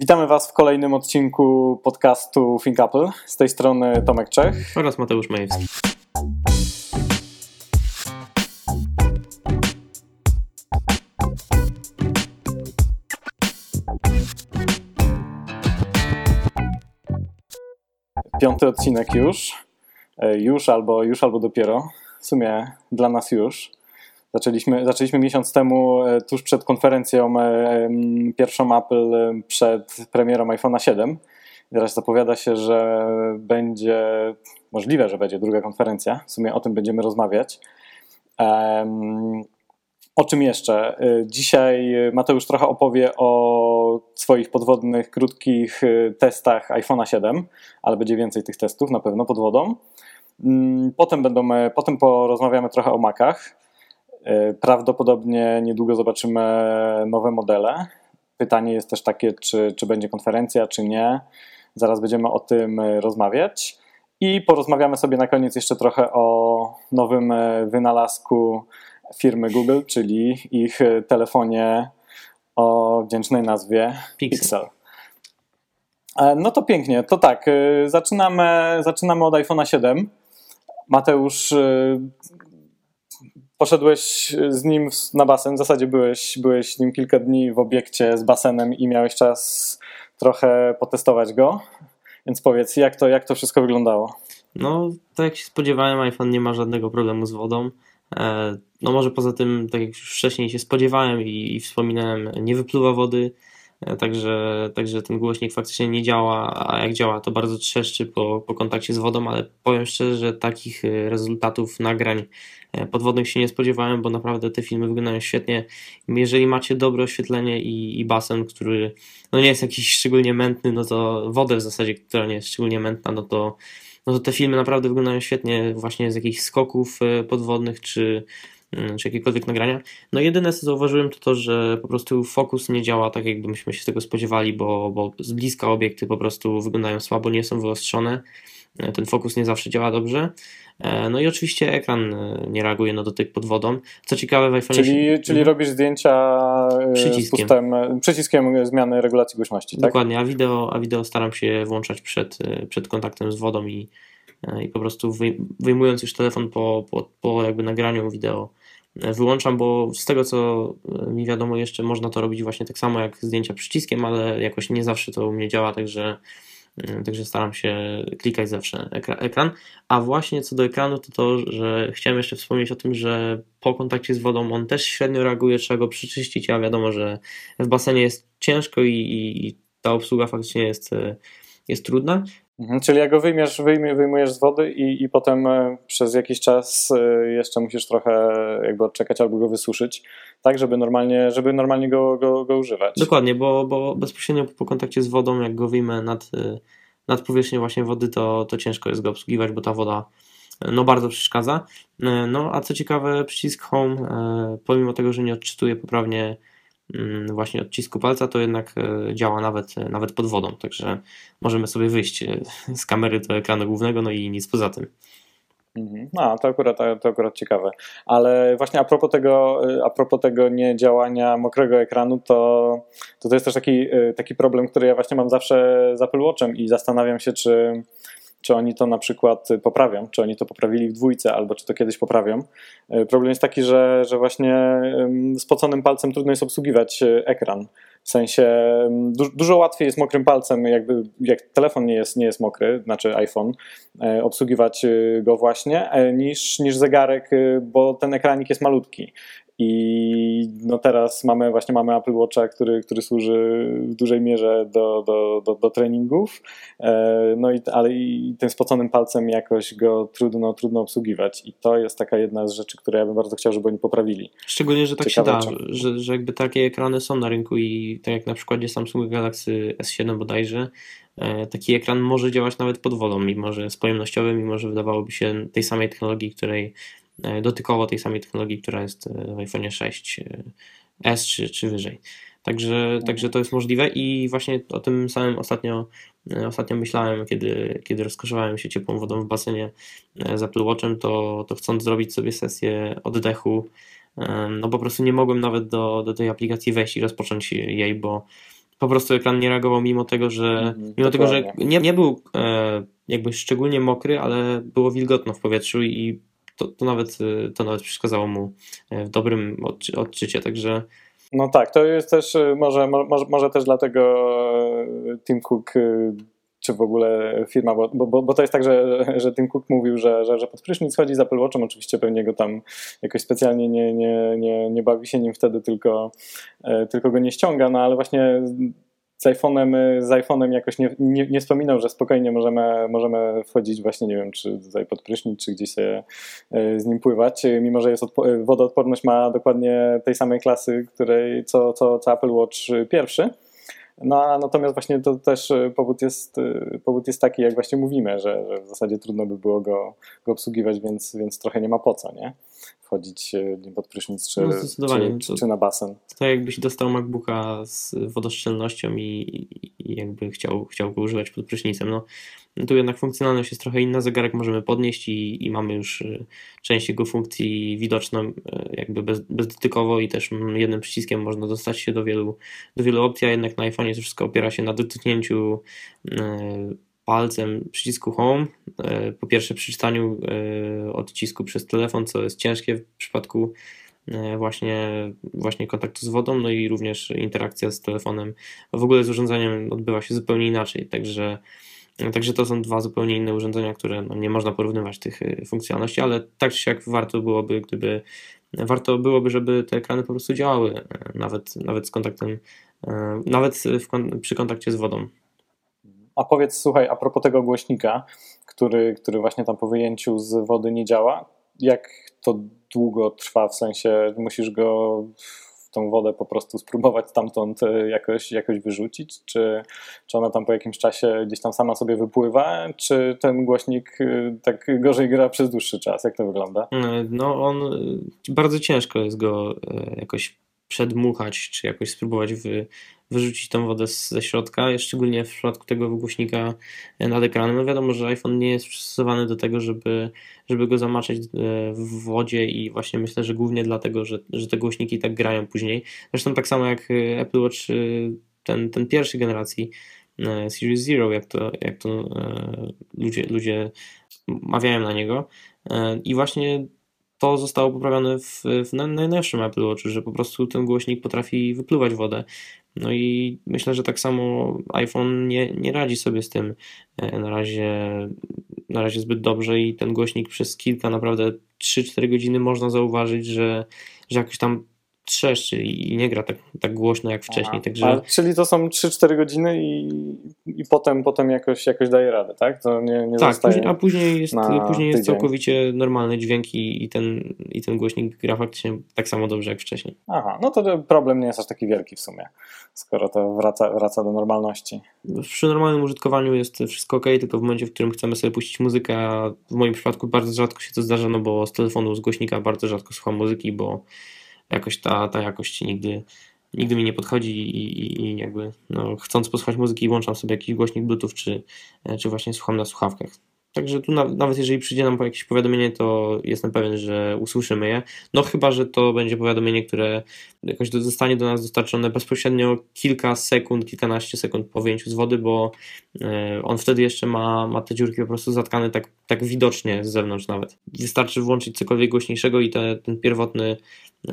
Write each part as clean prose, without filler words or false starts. Witamy Was w kolejnym odcinku podcastu ThinkApple. Z tej strony Tomek Czech oraz Mateusz Majewski. Piąty odcinek już albo dopiero. W sumie dla nas już. Zaczęliśmy miesiąc temu, tuż przed konferencją pierwszą Apple, przed premierą iPhone'a 7. Teraz zapowiada się, że będzie możliwe, że będzie druga konferencja. W sumie o tym będziemy rozmawiać. O czym jeszcze? Dzisiaj Mateusz trochę opowie o swoich podwodnych, krótkich testach iPhone'a 7, ale będzie więcej tych testów na pewno pod wodą. Potem porozmawiamy trochę o Macach. Prawdopodobnie niedługo zobaczymy nowe modele. Pytanie jest też takie, czy będzie konferencja, czy nie. Zaraz będziemy o tym rozmawiać. I porozmawiamy sobie na koniec jeszcze trochę o nowym wynalazku firmy Google, czyli ich telefonie o wdzięcznej nazwie Pixel. No to pięknie, to tak. Zaczynamy od iPhone'a 7. Mateusz, poszedłeś z nim na basen, w zasadzie byłeś z nim kilka dni w obiekcie z basenem i miałeś czas trochę potestować go, więc powiedz, jak to wszystko wyglądało? No, tak jak się spodziewałem, iPhone nie ma żadnego problemu z wodą. No może poza tym, tak jak już wcześniej się spodziewałem i wspominałem, nie wypluwa wody, także ten głośnik faktycznie nie działa, a jak działa, to bardzo trzeszczy po kontakcie z wodą, ale powiem szczerze, że takich rezultatów nagrań podwodnych się nie spodziewałem, bo naprawdę te filmy wyglądają świetnie. Jeżeli macie dobre oświetlenie i basen, który no nie jest jakiś szczególnie mętny, no to wodę w zasadzie, która nie jest szczególnie mętna, no to te filmy naprawdę wyglądają świetnie właśnie z jakichś skoków podwodnych czy jakiekolwiek nagrania. No jedyne, co zauważyłem, to że po prostu fokus nie działa tak, jakbyśmy się tego spodziewali, bo z bliska obiekty po prostu wyglądają słabo, nie są wyostrzone. Ten fokus nie zawsze działa dobrze. No i oczywiście ekran nie reaguje na dotyk pod wodą. Co ciekawe, w iPhone... Czyli robisz zdjęcia przyciskiem zmiany regulacji głośności, tak? Dokładnie, a wideo staram się włączać przed kontaktem z wodą i po prostu wyjmując już telefon po jakby nagraniu wideo wyłączam, bo z tego, co mi wiadomo, jeszcze można to robić właśnie tak samo jak zdjęcia przyciskiem, ale jakoś nie zawsze to u mnie działa, Także staram się klikać zawsze ekran. A właśnie co do ekranu, to, że chciałem jeszcze wspomnieć o tym, że po kontakcie z wodą on też średnio reaguje, trzeba go przyczyścić, a wiadomo, że w basenie jest ciężko i ta obsługa faktycznie jest trudna. Mhm, czyli jak go wyjmujesz z wody i potem przez jakiś czas jeszcze musisz trochę jakby odczekać albo go wysuszyć, tak żeby normalnie go używać. Dokładnie, bo bezpośrednio po kontakcie z wodą, jak go wyjmę nad powierzchnię właśnie wody, to ciężko jest go obsługiwać, bo ta woda no bardzo przeszkadza. No a co ciekawe, przycisk Home, pomimo tego, że nie odczytuje poprawnie właśnie odcisku palca, to jednak działa nawet pod wodą, także możemy sobie wyjść z kamery do ekranu głównego, no i nic poza tym. No, to akurat ciekawe, ale właśnie a propos tego niedziałania mokrego ekranu, to jest też taki problem, który ja właśnie mam zawsze z Apple Watchem i zastanawiam się, czy oni to na przykład poprawią, czy oni to poprawili w dwójce, albo czy to kiedyś poprawią. Problem jest taki, że właśnie spoconym palcem trudno jest obsługiwać ekran. W sensie dużo łatwiej jest mokrym palcem, jak telefon nie jest mokry, znaczy iPhone, obsługiwać go właśnie, niż zegarek, bo ten ekranik jest malutki. I no teraz mamy Apple Watcha, który służy w dużej mierze do treningów, no ale tym spoconym palcem jakoś go trudno obsługiwać i to jest taka jedna z rzeczy, które ja bym bardzo chciał, żeby oni poprawili. Szczególnie, że tak ciekawe się da, że jakby takie ekrany są na rynku i tak jak na przykładzie Samsung Galaxy S7 bodajże, taki ekran może działać nawet pod wodą, mimo że jest pojemnościowy, mimo że wydawałoby się dotykowo tej samej technologii, która jest w iPhone 6s czy wyżej. Także to jest możliwe i właśnie o tym samym ostatnio myślałem, kiedy rozkoszowałem się ciepłą wodą w basenie z Apple Watchem, to chcąc zrobić sobie sesję oddechu, no po prostu nie mogłem nawet do tej aplikacji wejść i rozpocząć jej, bo po prostu ekran nie reagował, mimo tego, że nie był jakby szczególnie mokry, ale było wilgotno w powietrzu i to nawet przeszkadzało mu w dobrym odczycie, także... No tak, to jest też, może też dlatego Tim Cook, czy w ogóle firma, bo to jest tak, że Tim Cook mówił, że pod prysznic chodzi z Apple Watchem, oczywiście pewnie go tam jakoś specjalnie nie bawi się nim wtedy, tylko go nie ściąga, no ale właśnie... Z iPhone'em jakoś nie wspominał, że spokojnie możemy wchodzić właśnie, nie wiem, czy tutaj pod prysznic, czy gdzieś się z nim pływać, mimo że jest wodoodporność ma dokładnie tej samej klasy, której co Apple Watch pierwszy. No, natomiast właśnie to też powód jest taki, jak właśnie mówimy, że w zasadzie trudno by było go obsługiwać, więc trochę nie ma po co, nie? Wchodzić pod prysznic czy na basen. To jakbyś dostał MacBooka z wodoszczelnością i jakby chciał go używać pod prysznicem. No, tu jednak funkcjonalność jest trochę inna, zegarek możemy podnieść i mamy już część jego funkcji widoczną jakby bezdotykowo i też jednym przyciskiem można dostać się do wielu opcji, a jednak na iPhone'ie to wszystko opiera się na dotknięciu palcem przycisku Home, po pierwsze przy czytaniu odcisku przez telefon, co jest ciężkie w przypadku właśnie kontaktu z wodą, no i również interakcja z telefonem, w ogóle z urządzeniem odbywa się zupełnie inaczej, także to są dwa zupełnie inne urządzenia, które no, nie można porównywać tych funkcjonalności, ale tak czy siak warto byłoby, żeby te ekrany po prostu działały, nawet z kontaktem, nawet przy kontakcie z wodą. A powiedz, słuchaj, a propos tego głośnika, który właśnie tam po wyjęciu z wody nie działa, jak to długo trwa, w sensie musisz go, tą wodę po prostu spróbować stamtąd jakoś wyrzucić, czy ona tam po jakimś czasie gdzieś tam sama sobie wypływa, czy ten głośnik tak gorzej gra przez dłuższy czas, jak to wygląda? No on, bardzo ciężko jest go jakoś przedmuchać, czy jakoś spróbować wyrzucić tą wodę ze środka, szczególnie w przypadku tego wygłośnika nad ekranem. No wiadomo, że iPhone nie jest przystosowany do tego, żeby go zamaczać w wodzie i właśnie myślę, że głównie dlatego, że te głośniki tak grają później. Zresztą tak samo jak Apple Watch ten pierwszej generacji Series Zero, jak to ludzie mawiają na niego i właśnie to zostało poprawione w najnowszym Apple Watchu, że po prostu ten głośnik potrafi wypluwać wodę. No i myślę, że tak samo iPhone nie radzi sobie z tym na razie zbyt dobrze i ten głośnik przez kilka, naprawdę 3-4 godziny można zauważyć, że jakoś tam trzeszczy i nie gra tak głośno jak wcześniej. Aha, także... czyli to są 3-4 godziny i potem jakoś daje radę, tak? To nie tak, zostaje a później jest całkowicie normalny dźwięk i ten głośnik gra faktycznie tak samo dobrze jak wcześniej. Aha, no to problem nie jest aż taki wielki w sumie, skoro to wraca do normalności. Przy normalnym użytkowaniu jest wszystko ok, tylko w momencie, w którym chcemy sobie puścić muzykę, a w moim przypadku bardzo rzadko się to zdarza, no bo z telefonu, z głośnika bardzo rzadko słucham muzyki, bo jakoś ta jakość nigdy mi nie podchodzi i jakby no, chcąc posłuchać muzyki włączam sobie jakiś głośnik Bluetooth czy właśnie słucham na słuchawkach. Także tu nawet jeżeli przyjdzie nam jakieś powiadomienie, to jestem pewien, że usłyszymy je. No chyba, że to będzie powiadomienie, które jakoś zostanie do nas dostarczone bezpośrednio kilka sekund, kilkanaście sekund po wyjęciu z wody, bo on wtedy jeszcze ma te dziurki po prostu zatkane tak widocznie z zewnątrz nawet. Wystarczy włączyć cokolwiek głośniejszego i to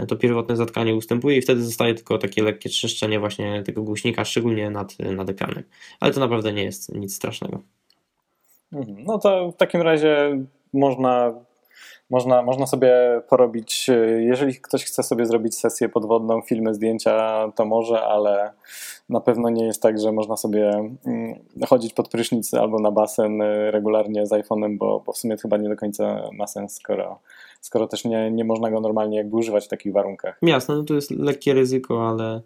pierwotne zatkanie ustępuje i wtedy zostaje tylko takie lekkie trzeszczenie właśnie tego głośnika, szczególnie nad ekranem. Ale to naprawdę nie jest nic strasznego. No to w takim razie można sobie porobić, jeżeli ktoś chce sobie zrobić sesję podwodną, filmy, zdjęcia, to może, ale na pewno nie jest tak, że można sobie chodzić pod prysznic albo na basen regularnie z iPhone'em, bo w sumie chyba nie do końca ma sens, skoro też nie można go normalnie jakby używać w takich warunkach. Jasne, no to jest lekkie ryzyko, ale...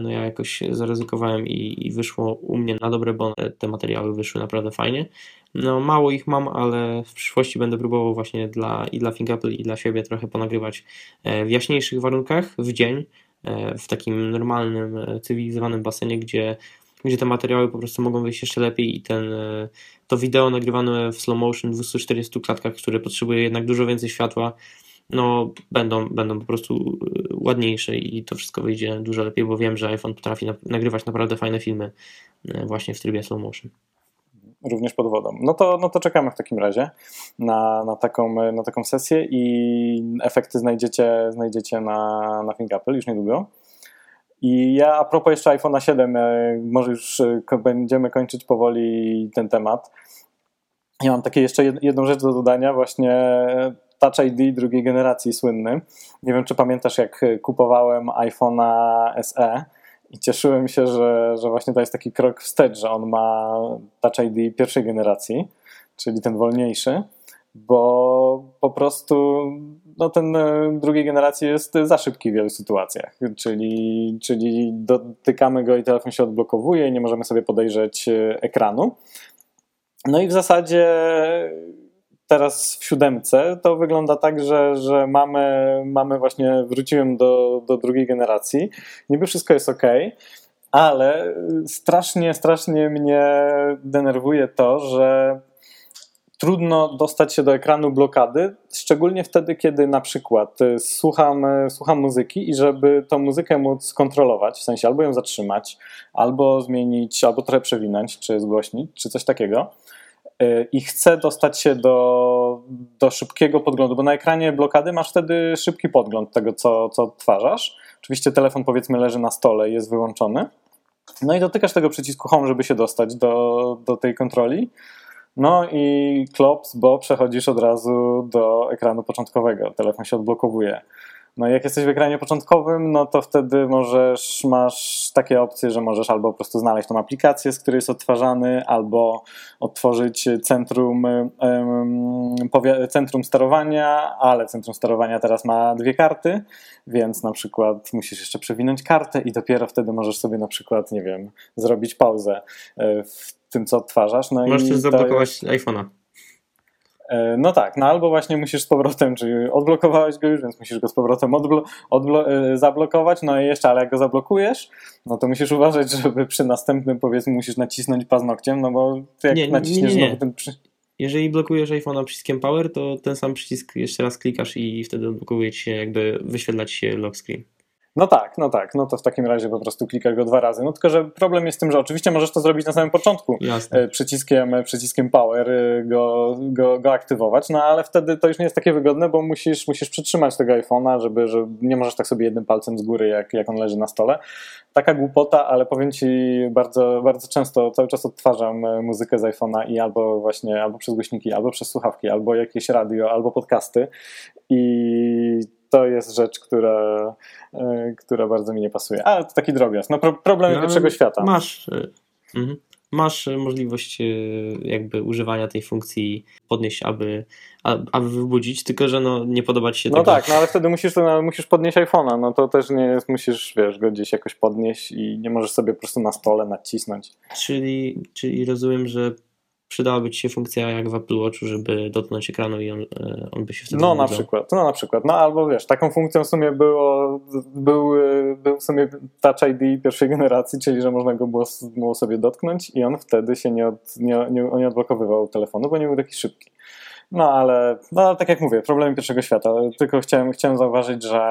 No ja jakoś zaryzykowałem i wyszło u mnie na dobre, bo te materiały wyszły naprawdę fajnie. No mało ich mam, ale w przyszłości będę próbował właśnie dla ThinkApple i dla siebie trochę ponagrywać w jaśniejszych warunkach w dzień, w takim normalnym, cywilizowanym basenie, gdzie te materiały po prostu mogą wyjść jeszcze lepiej i to wideo nagrywane w slow motion w 240 klatkach, które potrzebuje jednak dużo więcej światła, no będą po prostu ładniejsze i to wszystko wyjdzie dużo lepiej, bo wiem, że iPhone potrafi nagrywać naprawdę fajne filmy właśnie w trybie slow motion. Również pod wodą. No to czekamy w takim razie na taką sesję i efekty znajdziecie na ThinkApple już niedługo. I ja a propos jeszcze iPhone'a 7, może już będziemy kończyć powoli ten temat. Ja mam takie jeszcze jedną rzecz do dodania, właśnie Touch ID drugiej generacji słynny. Nie wiem, czy pamiętasz, jak kupowałem iPhone'a SE i cieszyłem się, że właśnie to jest taki krok wstecz, że on ma Touch ID pierwszej generacji, czyli ten wolniejszy, bo po prostu no, ten drugiej generacji jest za szybki w wielu sytuacjach, czyli dotykamy go i telefon się odblokowuje i nie możemy sobie podejrzeć ekranu. No i w zasadzie teraz w 7 to wygląda tak, że mamy właśnie, wróciłem do drugiej generacji, niby wszystko jest ok, ale strasznie mnie denerwuje to, że trudno dostać się do ekranu blokady, szczególnie wtedy, kiedy na przykład słucham muzyki i żeby tą muzykę móc skontrolować, w sensie albo ją zatrzymać, albo zmienić, albo trochę przewinąć, czy zgłośnić, czy coś takiego. I chcę dostać się do szybkiego podglądu, bo na ekranie blokady masz wtedy szybki podgląd tego, co odtwarzasz. Oczywiście telefon, powiedzmy, leży na stole i jest wyłączony. No i dotykasz tego przycisku home, żeby się dostać do tej kontroli. No i klops, bo przechodzisz od razu do ekranu początkowego. Telefon się odblokowuje. No i jak jesteś w ekranie początkowym, no to wtedy masz takie opcje, że możesz albo po prostu znaleźć tą aplikację, z której jest odtwarzany, albo otworzyć centrum sterowania, ale centrum sterowania teraz ma 2 karty, więc na przykład musisz jeszcze przewinąć kartę i dopiero wtedy możesz sobie na przykład, nie wiem, zrobić pauzę w tym, co odtwarzasz. No możesz też zablokować iPhone'a. No tak, no albo właśnie musisz z powrotem, czyli odblokowałeś go już, więc musisz go z powrotem zablokować, no i jeszcze, ale jak go zablokujesz, no to musisz uważać, żeby przy następnym, powiedzmy, musisz nacisnąć paznokciem, no bo jak naciśniesz znowu ten przycisk. Jeżeli blokujesz iPhone'a przyciskiem Power, to ten sam przycisk jeszcze raz klikasz i wtedy odblokuje ci się, jakby wyświetlać się lock screen. No tak, no to w takim razie po prostu klikasz go 2 razy, no tylko, że problem jest z tym, że oczywiście możesz to zrobić na samym początku. Jasne. Przyciskiem power go aktywować, no ale wtedy to już nie jest takie wygodne, bo musisz przytrzymać tego iPhone'a, żeby nie możesz tak sobie jednym palcem z góry, jak on leży na stole. Taka głupota, ale powiem Ci, bardzo, bardzo często, cały czas odtwarzam muzykę z iPhone'a i albo właśnie, albo przez głośniki, albo przez słuchawki, albo jakieś radio, albo podcasty i to jest rzecz, która bardzo mi nie pasuje. Ale to taki drobiazg. No problem pierwszego świata. Masz możliwość jakby używania tej funkcji podnieść, aby wybudzić, tylko że no, nie podoba ci się tego. No tak, no ale wtedy musisz podnieść iPhone'a. No to też nie jest, musisz, wiesz, go gdzieś jakoś podnieść i nie możesz sobie po prostu na stole nacisnąć. Czyli rozumiem, że przydałaby Ci się funkcja jak w Apple Watchu, żeby dotknąć ekranu i on by się wtedy wybudzał. No na przykład. No albo wiesz, taką funkcją w sumie był w sumie Touch ID pierwszej generacji, czyli że można go było sobie dotknąć i on wtedy się nie odblokowywał telefonu, bo nie był taki szybki. No ale tak jak mówię, problemy pierwszego świata. Tylko chciałem zauważyć, że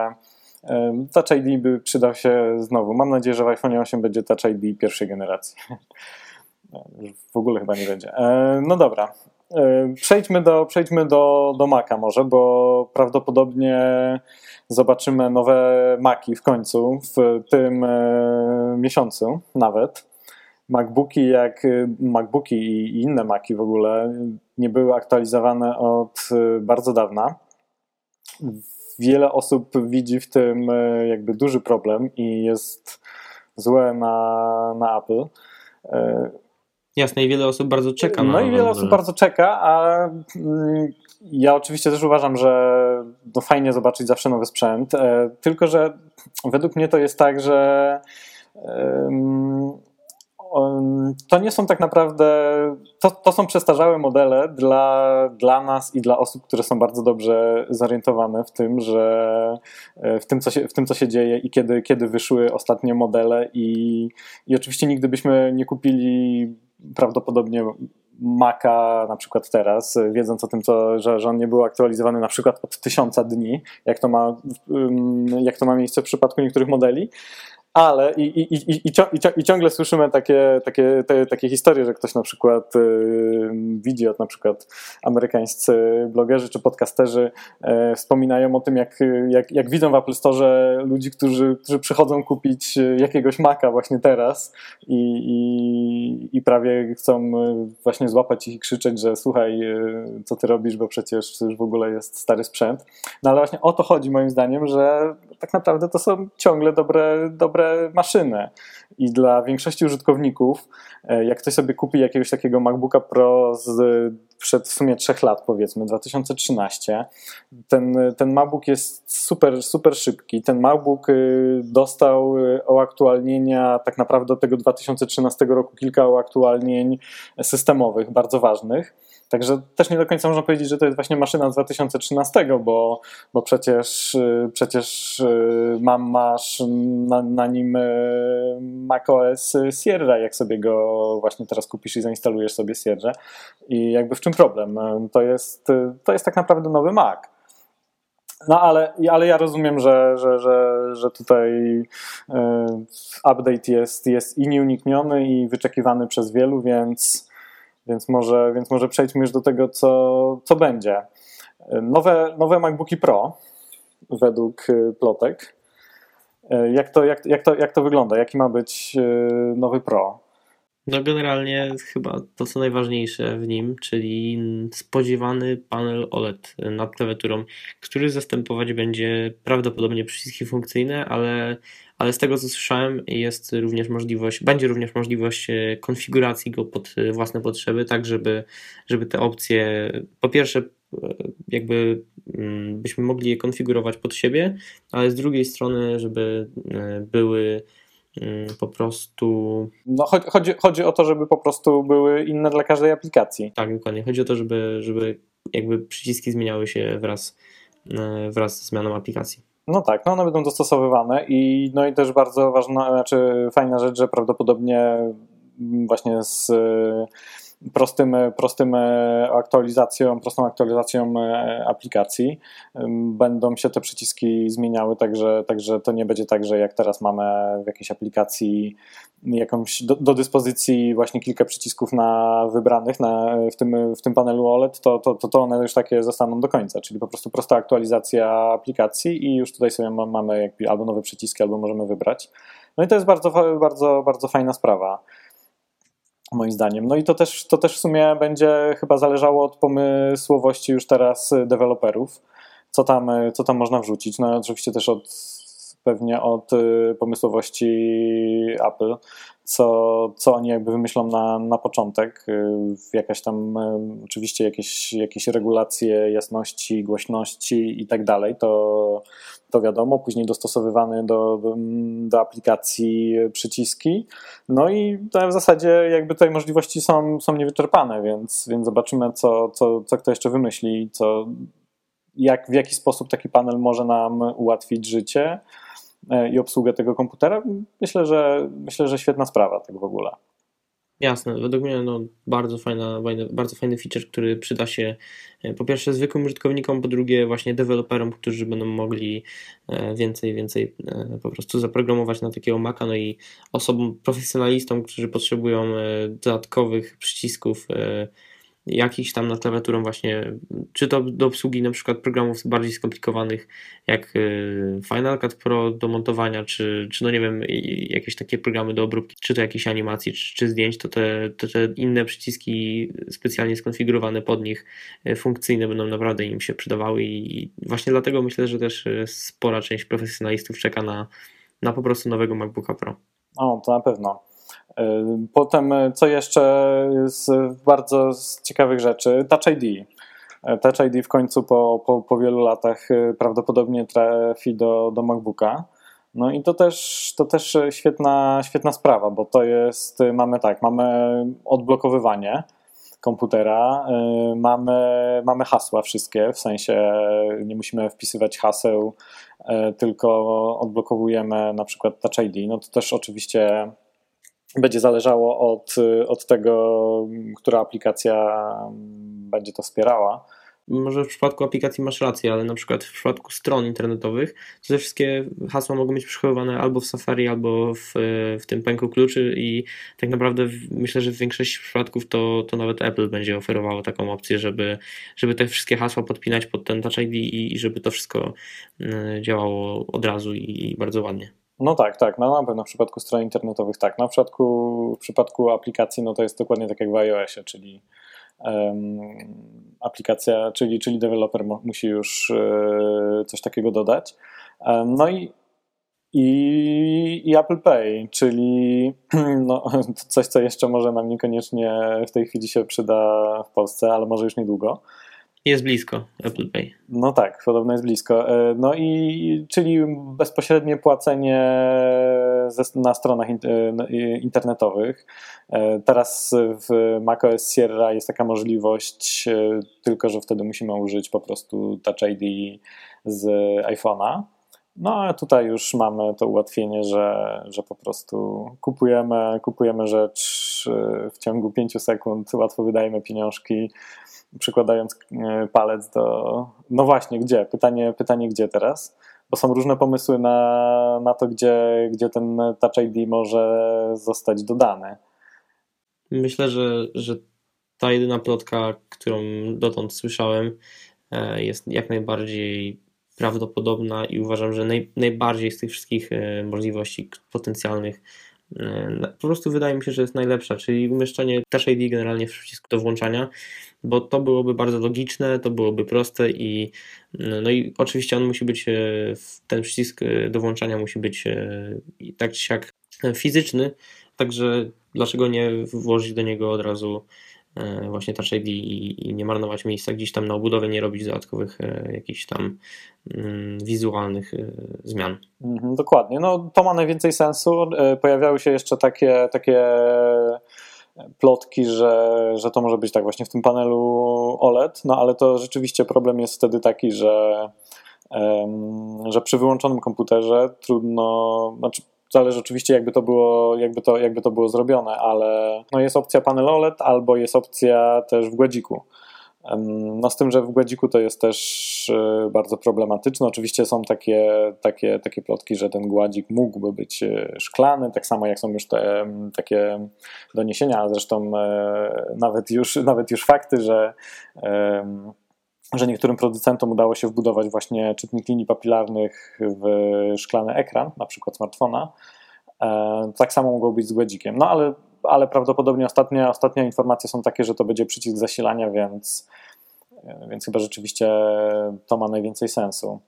Touch ID by przydał się znowu. Mam nadzieję, że w iPhone 8 będzie Touch ID pierwszej generacji. W ogóle chyba nie będzie. No dobra, przejdźmy do Maca może, bo prawdopodobnie zobaczymy nowe Maci w końcu, w tym miesiącu nawet. MacBooki i inne Maci w ogóle nie były aktualizowane od bardzo dawna. Wiele osób widzi w tym jakby duży problem i jest złe na Apple. Jasne, i wiele osób bardzo czeka. A ja oczywiście też uważam, że no fajnie zobaczyć zawsze nowy sprzęt, tylko że według mnie to jest tak, że to nie są tak naprawdę, to są przestarzałe modele dla nas i dla osób, które są bardzo dobrze zorientowane w tym, co się dzieje i kiedy wyszły ostatnie modele i oczywiście nigdy byśmy nie kupili prawdopodobnie Maca na przykład teraz, wiedząc o tym, że on nie był aktualizowany na przykład od 1000 dni, jak to ma miejsce w przypadku niektórych modeli. Ale i ciągle słyszymy takie historie, że ktoś na przykład widzi, na przykład amerykańscy blogerzy czy podcasterzy wspominają o tym, jak widzą w Apple Store ludzi, którzy przychodzą kupić jakiegoś Maca właśnie teraz i prawie chcą właśnie złapać ich i krzyczeć, że słuchaj, co ty robisz, bo przecież to już w ogóle jest stary sprzęt. No ale właśnie o to chodzi moim zdaniem, że tak naprawdę to są ciągle dobre maszyny i dla większości użytkowników, jak ktoś sobie kupi jakiegoś takiego MacBooka Pro sprzed w sumie 3 lat, powiedzmy 2013, ten MacBook jest super, super szybki. Ten MacBook dostał uaktualnienia tak naprawdę od tego 2013 roku, kilka uaktualnień systemowych, bardzo ważnych. Także też nie do końca można powiedzieć, że to jest właśnie maszyna z 2013, bo przecież masz na nim macOS Sierra, jak sobie go właśnie teraz kupisz i zainstalujesz sobie Sierra. I jakby w czym problem? To jest tak naprawdę nowy Mac. No ale ja rozumiem, że tutaj update jest i nieunikniony, i wyczekiwany przez wielu, Więc może przejdźmy już do tego, co będzie. Nowe MacBooki Pro według plotek. Jak to wygląda? Jaki ma być nowy Pro? No generalnie chyba to, co najważniejsze w nim, czyli spodziewany panel OLED nad klawiaturą, który zastępować będzie prawdopodobnie przyciski funkcyjne, ale z tego, co słyszałem, będzie również możliwość konfiguracji go pod własne potrzeby, tak żeby te opcje, po pierwsze jakby byśmy mogli je konfigurować pod siebie, ale z drugiej strony, żeby były po prostu... No chodzi o to, żeby po prostu były inne dla każdej aplikacji. Tak, dokładnie. Chodzi o to, żeby jakby przyciski zmieniały się wraz ze zmianą aplikacji. No tak, one będą dostosowywane i też bardzo ważna, fajna rzecz, że prawdopodobnie właśnie z prostą aktualizacją aplikacji będą się te przyciski zmieniały, także to nie będzie tak, że jak teraz mamy w jakiejś aplikacji jakąś do dyspozycji właśnie kilka przycisków na wybranych w tym panelu OLED, to one już takie zostaną do końca, czyli po prostu prosta aktualizacja aplikacji i już tutaj sobie mamy jakby albo nowe przyciski, albo możemy wybrać. No i to jest bardzo, bardzo, bardzo fajna sprawa, moim zdaniem. No i to też w sumie będzie chyba zależało od pomysłowości już teraz deweloperów, co tam można wrzucić. No oczywiście też pewnie od pomysłowości Apple, co oni jakby wymyślą na początek. Jakaś tam oczywiście jakieś regulacje jasności, głośności i tak dalej, to wiadomo, później dostosowywane do aplikacji przyciski. No i w zasadzie jakby tutaj możliwości są niewyczerpane, więc zobaczymy, co kto jeszcze wymyśli, w jaki sposób taki panel może nam ułatwić życie i obsługę tego komputera. Myślę, że świetna sprawa tak w ogóle. Jasne, według mnie bardzo fajny feature, który przyda się po pierwsze zwykłym użytkownikom, po drugie właśnie deweloperom, którzy będą mogli więcej po prostu zaprogramować na takiego Maca, no i osobom, profesjonalistom, którzy potrzebują dodatkowych przycisków jakichś tam nad klawiaturą właśnie, czy to do obsługi na przykład programów bardziej skomplikowanych jak Final Cut Pro do montowania, czy no nie wiem, jakieś takie programy do obróbki, czy to jakieś animacji, czy zdjęć, to te inne przyciski specjalnie skonfigurowane pod nich, funkcyjne, będą naprawdę im się przydawały i właśnie dlatego myślę, że też spora część profesjonalistów czeka na po prostu nowego MacBooka Pro. O, to na pewno. Potem, co jeszcze z bardzo ciekawych rzeczy, Touch ID. Touch ID w końcu po wielu latach prawdopodobnie trafi do MacBooka. No i to też świetna sprawa, bo to jest, mamy odblokowywanie komputera, mamy hasła wszystkie, w sensie nie musimy wpisywać haseł, tylko odblokowujemy na przykład Touch ID. No to też oczywiście Będzie zależało od tego, która aplikacja będzie to wspierała. Może w przypadku aplikacji masz rację, ale na przykład w przypadku stron internetowych to te wszystkie hasła mogą być przechowywane albo w Safari, albo w tym pęku kluczy i tak naprawdę myślę, że w większości przypadków to nawet Apple będzie oferowało taką opcję, żeby te wszystkie hasła podpinać pod ten Touch ID i żeby to wszystko działało od razu i bardzo ładnie. No tak, no na pewno w przypadku stron internetowych tak. No w przypadku aplikacji no to jest dokładnie tak jak w iOSie, czyli aplikacja, czyli deweloper musi już coś takiego dodać. No i Apple Pay, czyli no, coś, co jeszcze może nam niekoniecznie w tej chwili się przyda w Polsce, ale może już niedługo. Jest blisko Apple Pay. No tak, podobno jest blisko. No i czyli bezpośrednie płacenie na stronach internetowych. Teraz w macOS Sierra jest taka możliwość, tylko że wtedy musimy użyć po prostu Touch ID z iPhone'a. No a tutaj już mamy to ułatwienie, że po prostu kupujemy rzecz w ciągu 5 sekund, łatwo wydajemy pieniążki, przykładając palec do... No właśnie, gdzie? Pytanie gdzie teraz? Bo są różne pomysły na to, gdzie ten Touch ID może zostać dodany. Myślę, że ta jedyna plotka, którą dotąd słyszałem, jest jak najbardziej prawdopodobna i uważam, że najbardziej z tych wszystkich możliwości potencjalnych po prostu wydaje mi się, że jest najlepsza, czyli umieszczenie Touch ID generalnie w przycisku do włączania, bo to byłoby bardzo logiczne, to byłoby proste i no i oczywiście on musi być, ten przycisk do włączania musi być tak czy siak fizyczny, także dlaczego nie włożyć do niego od razu właśnie Touch ID i nie marnować miejsca gdzieś tam na obudowie, nie robić dodatkowych jakichś tam wizualnych zmian. Dokładnie, no to ma najwięcej sensu. Pojawiały się jeszcze takie plotki, że to może być tak właśnie w tym panelu OLED, no ale to rzeczywiście problem jest wtedy taki, że przy wyłączonym komputerze trudno, znaczy zależy oczywiście jakby to było zrobione, ale no jest opcja panel OLED albo jest opcja też w gładziku. No z tym, że w gładziku to jest też bardzo problematyczne. Oczywiście są takie plotki, że ten gładzik mógłby być szklany, tak samo jak są już te takie doniesienia, a zresztą nawet już fakty, że niektórym producentom udało się wbudować właśnie czytnik linii papilarnych w szklany ekran, na przykład smartfona. Tak samo mogło być z gładzikiem. No ale prawdopodobnie ostatnie informacje są takie, że to będzie przycisk zasilania, więc chyba rzeczywiście to ma najwięcej sensu.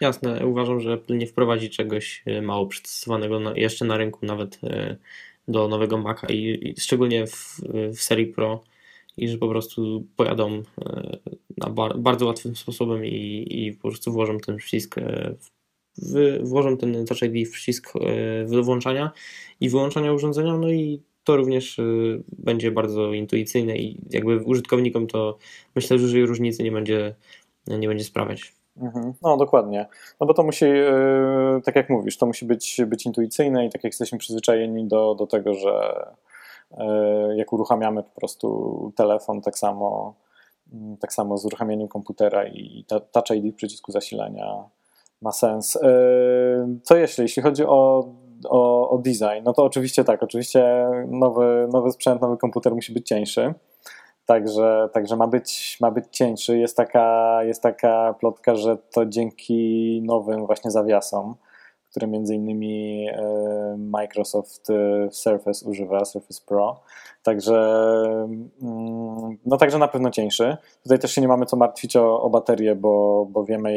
Jasne, uważam, że Apple nie wprowadzi czegoś mało przetestowanego jeszcze na rynku, nawet do nowego Maca i szczególnie w serii Pro. I że po prostu pojadą na bardzo łatwym sposobem i po prostu włożą ten przycisk, włożą ten Touch ID w przycisk włączania i wyłączania urządzenia, no i to również będzie bardzo intuicyjne i jakby użytkownikom to myślę, że dużej różnicy nie będzie sprawiać. No dokładnie, no bo to musi, tak jak mówisz, to musi być intuicyjne i tak jak jesteśmy przyzwyczajeni do tego, że jak uruchamiamy po prostu telefon, tak samo z uruchamianiem komputera i Touch ID w przycisku zasilania ma sens. Co jeśli chodzi o design, no to oczywiście tak, oczywiście nowy sprzęt, nowy komputer musi być cieńszy, także ma być cieńszy. Jest taka plotka, że to dzięki nowym właśnie zawiasom, które między innymi Microsoft Surface używa, Surface Pro, także na pewno cieńszy. Tutaj też się nie mamy co martwić o baterie, bo wiemy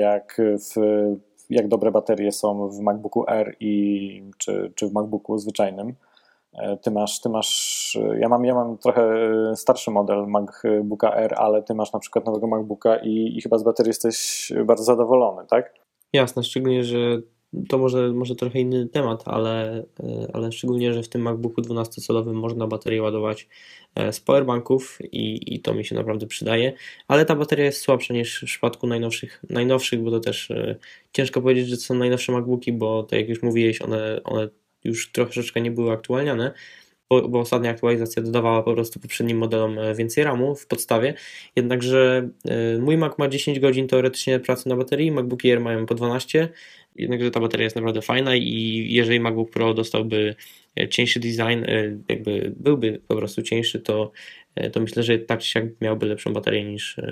jak dobre baterie są w MacBooku Air czy w MacBooku zwyczajnym. Ty masz, ja mam trochę starszy model MacBooka Air, ale ty masz na przykład nowego MacBooka i chyba z baterii jesteś bardzo zadowolony, tak? Jasne, szczególnie, że to może trochę inny temat, ale szczególnie, że w tym MacBooku 12-calowym można baterię ładować z powerbanków i to mi się naprawdę przydaje, ale ta bateria jest słabsza niż w przypadku najnowszych, bo to też ciężko powiedzieć, że to są najnowsze MacBooki, bo tak jak już mówiłeś, one już troszeczkę nie były aktualniane, bo ostatnia aktualizacja dodawała po prostu poprzednim modelom więcej RAM-u w podstawie, jednakże mój Mac ma 10 godzin teoretycznie pracy na baterii, MacBooki Air mają po 12, jednakże ta bateria jest naprawdę fajna i jeżeli MacBook Pro dostałby cieńszy design, jakby byłby po prostu cieńszy, to myślę, że tak czy siak miałby lepszą baterię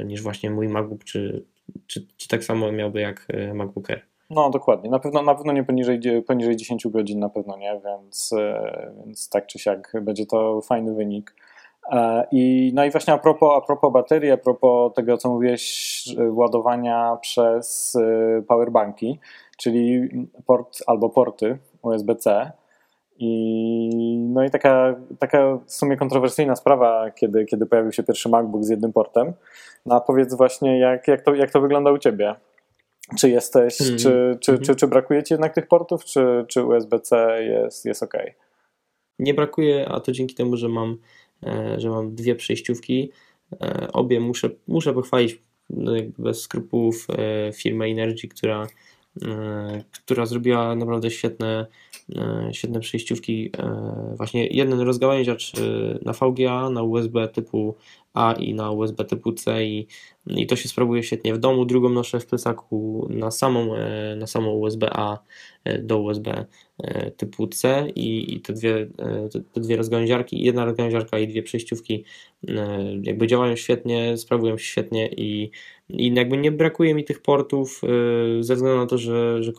niż właśnie mój MacBook, czy tak samo miałby jak MacBook Air. No dokładnie, na pewno nie poniżej 10 godzin, na pewno nie, więc tak czy siak będzie to fajny wynik. I właśnie a propos baterii, a propos tego, co mówiłeś, ładowania przez powerbanki, czyli port albo porty USB-C. I taka w sumie kontrowersyjna sprawa, kiedy pojawił się pierwszy MacBook z jednym portem. No a powiedz właśnie, jak to wygląda u Ciebie? Czy jesteś, czy brakuje Ci jednak tych portów, czy USB-C jest ok? Nie brakuje, a to dzięki temu, że mam dwie przejściówki. Obie muszę pochwalić bez skrupułów firmę Energy, która zrobiła naprawdę świetne przejściówki. Właśnie jeden rozgałęziacz na VGA, na USB typu A i na USB typu C i to się sprawuje świetnie w domu. Drugą noszę w plecaku na samą USB A do USB typu C i te dwie rozgałęziarki, jedna rozgałęziarka i dwie przejściówki jakby działają świetnie, sprawują się świetnie i jakby nie brakuje mi tych portów ze względu na to, że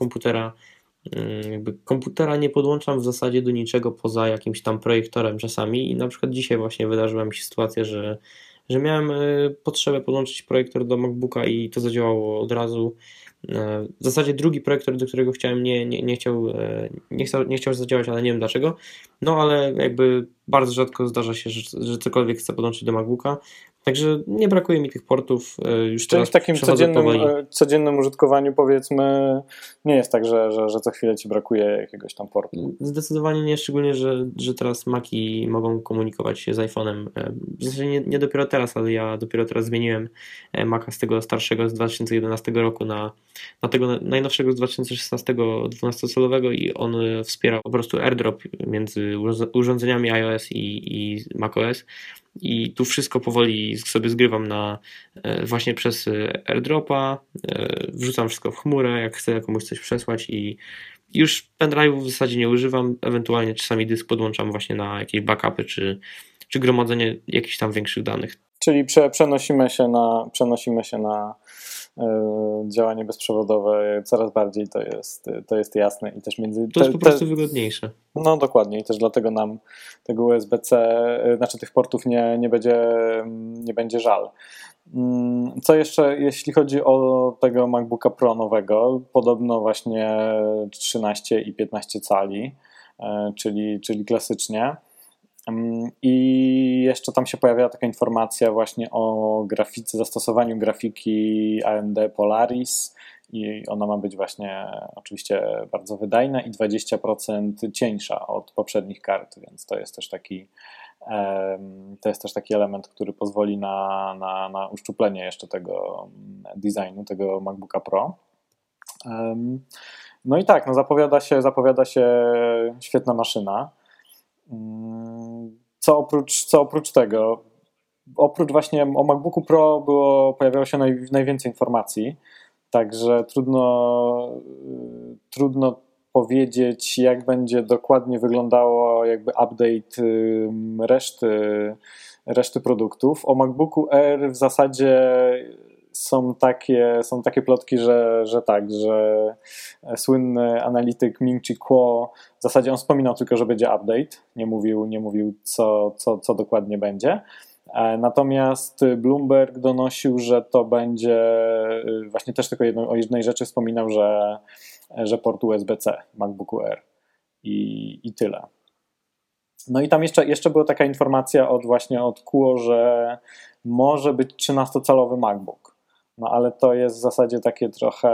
komputera nie podłączam w zasadzie do niczego poza jakimś tam projektorem czasami i na przykład dzisiaj właśnie wydarzyła mi się sytuacja, że miałem potrzebę podłączyć projektor do MacBooka i to zadziałało od razu. W zasadzie drugi projektor, do którego chciałem, nie chciał zadziałać, ale nie wiem dlaczego. No ale jakby bardzo rzadko zdarza się, że cokolwiek chcę podłączyć do MacBooka. Także nie brakuje mi tych portów. Już teraz w takim codziennym użytkowaniu, powiedzmy, nie jest tak, że co chwilę Ci brakuje jakiegoś tam portu. Zdecydowanie nie, szczególnie, że teraz Maci mogą komunikować się z iPhone'em. W zasadzie nie dopiero teraz, ale ja dopiero teraz zmieniłem Maca z tego starszego z 2011 roku na tego najnowszego z 2016, 12-calowego i on wspiera po prostu Airdrop między urządzeniami iOS i macOS. I tu wszystko powoli sobie zgrywam właśnie przez AirDropa, wrzucam wszystko w chmurę, jak chcę komuś coś przesłać i już pendrive'u w zasadzie nie używam, ewentualnie czasami dysk podłączam właśnie na jakieś backupy czy gromadzenie jakichś tam większych danych. Czyli przenosimy się na działanie bezprzewodowe coraz bardziej, to jest jasne i też to jest po prostu wygodniejsze. No dokładnie i też dlatego nam tego USB-C, znaczy tych portów nie będzie żal. Co jeszcze, jeśli chodzi o tego MacBooka Pro nowego, podobno właśnie 13 i 15 cali, czyli klasycznie. I jeszcze tam się pojawiała taka informacja właśnie o grafice, zastosowaniu grafiki AMD Polaris i ona ma być właśnie oczywiście bardzo wydajna i 20% cieńsza od poprzednich kart, więc to jest też taki element, który pozwoli na uszczuplenie jeszcze tego designu, tego MacBooka Pro. No i tak, no zapowiada się świetna maszyna. Co oprócz tego? Oprócz właśnie o MacBooku Pro pojawiało się najwięcej informacji, także trudno powiedzieć, jak będzie dokładnie wyglądało jakby update reszty produktów. O MacBooku Air w zasadzie są takie plotki, że słynny analityk Ming-Chi Kuo, w zasadzie on wspominał tylko, że będzie update, nie mówił co dokładnie będzie. Natomiast Bloomberg donosił, że to będzie, właśnie też tylko o jednej rzeczy wspominał, że port USB-C MacBooku Air i tyle. No i tam jeszcze była taka informacja od Kuo, że może być 13-calowy MacBook. No ale to jest w zasadzie takie trochę,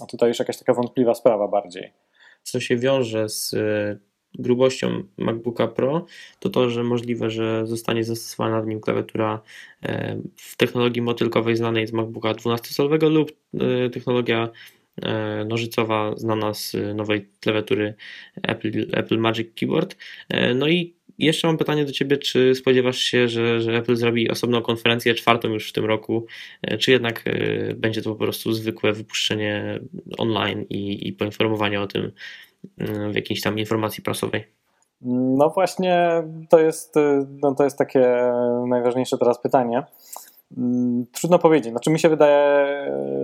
no tutaj już jakaś taka wątpliwa sprawa bardziej. Co się wiąże z grubością MacBooka Pro, to, że możliwe, że zostanie zastosowana w nim klawiatura w technologii motylkowej znanej z MacBooka 12-calowego lub technologia nożycowa, znana z nowej klawiatury Apple Magic Keyboard. No i jeszcze mam pytanie do Ciebie, czy spodziewasz się, że Apple zrobi osobną konferencję, czwartą już w tym roku, czy jednak będzie to po prostu zwykłe wypuszczenie online i poinformowanie o tym w jakiejś tam informacji prasowej? No właśnie, to jest takie najważniejsze teraz pytanie. Trudno powiedzieć. Znaczy mi się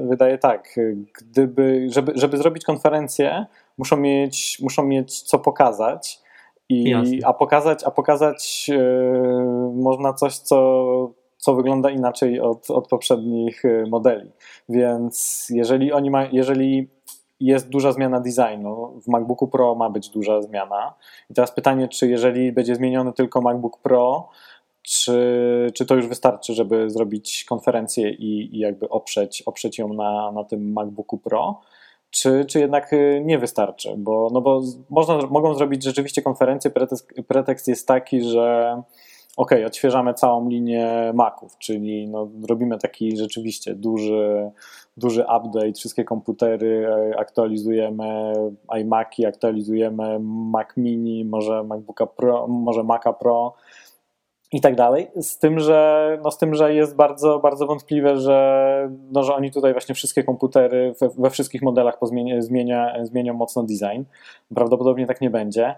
wydaje tak, żeby zrobić konferencję, muszą mieć co pokazać. A pokazać można coś, co wygląda inaczej od poprzednich modeli. Więc jeżeli jest duża zmiana designu, w MacBooku Pro ma być duża zmiana. I teraz pytanie, czy jeżeli będzie zmieniony tylko MacBook Pro, czy to już wystarczy, żeby zrobić konferencję i jakby oprzeć ją na tym MacBooku Pro? Czy jednak nie wystarczy, bo mogą zrobić rzeczywiście konferencję, pretekst jest taki, że okej, odświeżamy całą linię Maców, czyli no, robimy taki rzeczywiście duży update, wszystkie komputery aktualizujemy, iMaki aktualizujemy, Mac Mini, może MacBooka Pro, może Maca Pro i tak dalej, z tym, że jest bardzo, bardzo wątpliwe, że oni tutaj właśnie wszystkie komputery we wszystkich modelach zmienią mocno design. Prawdopodobnie tak nie będzie.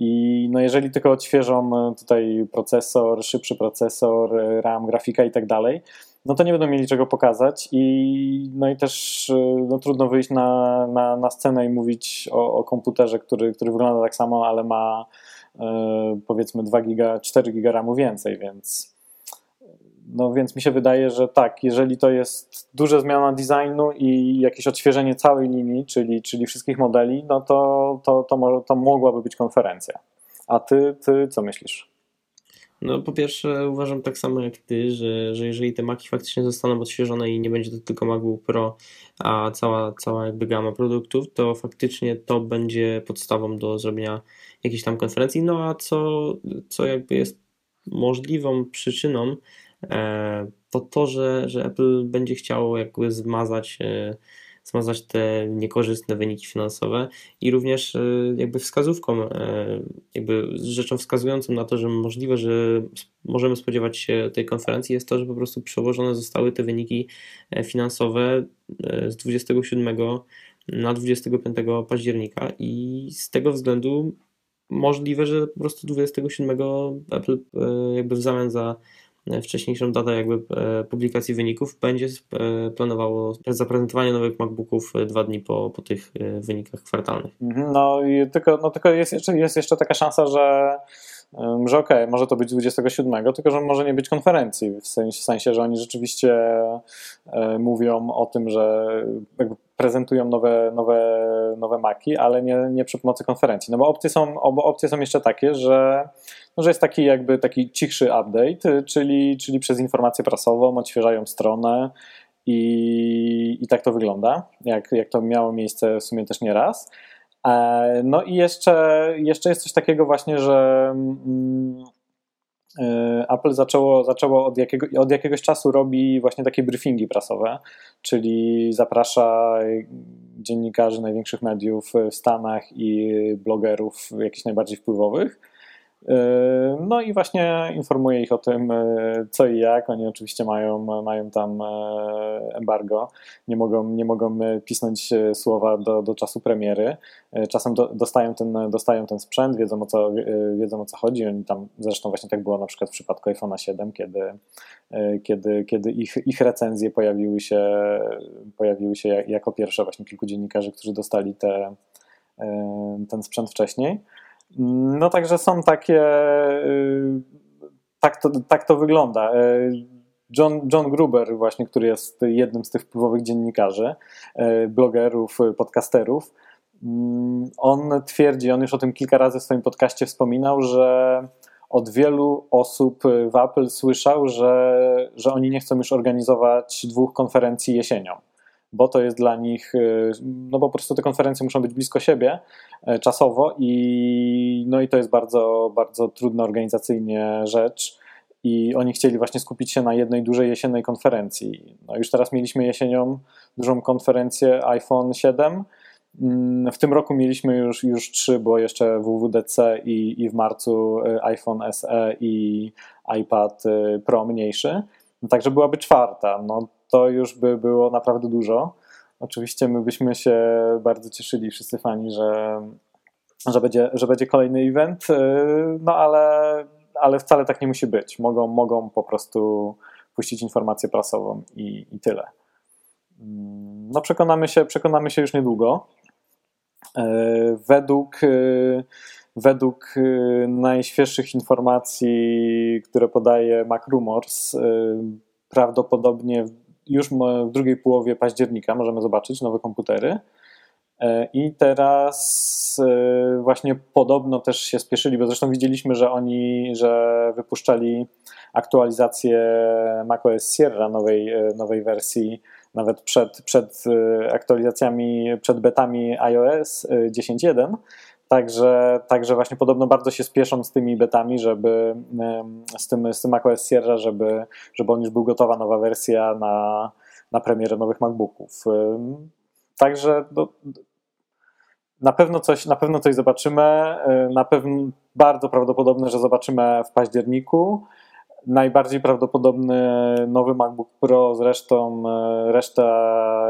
I no jeżeli tylko odświeżą tutaj procesor, szybszy procesor, RAM, grafika i tak dalej, no to nie będą mieli czego pokazać i też no trudno wyjść na scenę i mówić o komputerze, który wygląda tak samo, ale ma powiedzmy 2 giga, 4 giga ramu więcej, więc mi się wydaje, że tak, jeżeli to jest duża zmiana designu i jakieś odświeżenie całej linii, czyli wszystkich modeli, no to mogłaby być konferencja. A ty co myślisz? No po pierwsze uważam tak samo jak ty, że jeżeli te Maci faktycznie zostaną odświeżone i nie będzie to tylko MacBook Pro, a cała jakby gama produktów, to faktycznie to będzie podstawą do zrobienia jakiejś tam konferencji, no a co jakby jest możliwą przyczyną to to, że Apple będzie chciało jakby zmazać te niekorzystne wyniki finansowe i również jakby wskazówką, jakby rzeczą wskazującą na to, że możliwe, że możemy spodziewać się tej konferencji jest to, że po prostu przełożone zostały te wyniki finansowe z 27 na 25 października i z tego względu możliwe, że po prostu 27 Apple jakby w zamian za wcześniejszą datę jakby publikacji wyników będzie planowało zaprezentowanie nowych MacBooków 2 dni po tych wynikach kwartalnych. No i tylko jest jeszcze taka szansa, że okej, może to być 27, tylko że może nie być konferencji, w sensie, że oni rzeczywiście mówią o tym, że jakby prezentują nowe Maci, ale nie przy pomocy konferencji. No bo opcje są jeszcze takie, że jest taki cichszy update, czyli przez informację prasową odświeżają stronę i tak to wygląda, jak to miało miejsce w sumie też nieraz. No i jeszcze jest coś takiego właśnie, że Apple zaczęło od jakiegoś czasu robi właśnie takie briefingi prasowe, czyli zaprasza dziennikarzy największych mediów w Stanach i blogerów jakichś najbardziej wpływowych. No i właśnie informuje ich o tym, co i jak. Oni oczywiście mają tam embargo, nie mogą pisnąć słowa do czasu premiery. Czasem dostają ten sprzęt, wiedzą o co chodzi. Oni tam, zresztą właśnie tak było na przykład w przypadku iPhone'a 7, kiedy ich recenzje pojawiły się jako pierwsze, właśnie kilku dziennikarzy, którzy dostali ten sprzęt wcześniej. No także są takie, tak to wygląda. John Gruber właśnie, który jest jednym z tych wpływowych dziennikarzy, blogerów, podcasterów, on twierdzi, on już o tym kilka razy w swoim podcaście wspominał, że od wielu osób w Apple słyszał, że oni nie chcą już organizować 2 konferencji jesienią. Bo to jest dla nich, no bo po prostu te konferencje muszą być blisko siebie czasowo i to jest bardzo, bardzo trudna organizacyjnie rzecz i oni chcieli właśnie skupić się na jednej dużej jesiennej konferencji. No już teraz mieliśmy jesienią dużą konferencję iPhone 7. W tym roku mieliśmy już 3, bo jeszcze WWDC i w marcu iPhone SE i iPad Pro mniejszy. Także byłaby 4. No to już by było naprawdę dużo. Oczywiście my byśmy się bardzo cieszyli, wszyscy fani, że będzie kolejny event, no ale wcale tak nie musi być. Mogą po prostu puścić informację prasową i tyle. No przekonamy się już niedługo. Według najświeższych informacji, które podaje MacRumors, prawdopodobnie już w drugiej połowie października możemy zobaczyć nowe komputery. I teraz właśnie podobno też się spieszyli, bo zresztą widzieliśmy, że wypuszczali aktualizację macOS Sierra nowej wersji, nawet przed aktualizacjami, przed betami iOS 10.1. Także właśnie podobno bardzo się spieszą z tymi betami, żeby z tym macOS Sierra, żeby on już był gotowa, nowa wersja na premierę nowych MacBooków. Także na pewno coś zobaczymy. Na pewno bardzo prawdopodobne, że zobaczymy w październiku. Najbardziej prawdopodobny nowy MacBook Pro, zresztą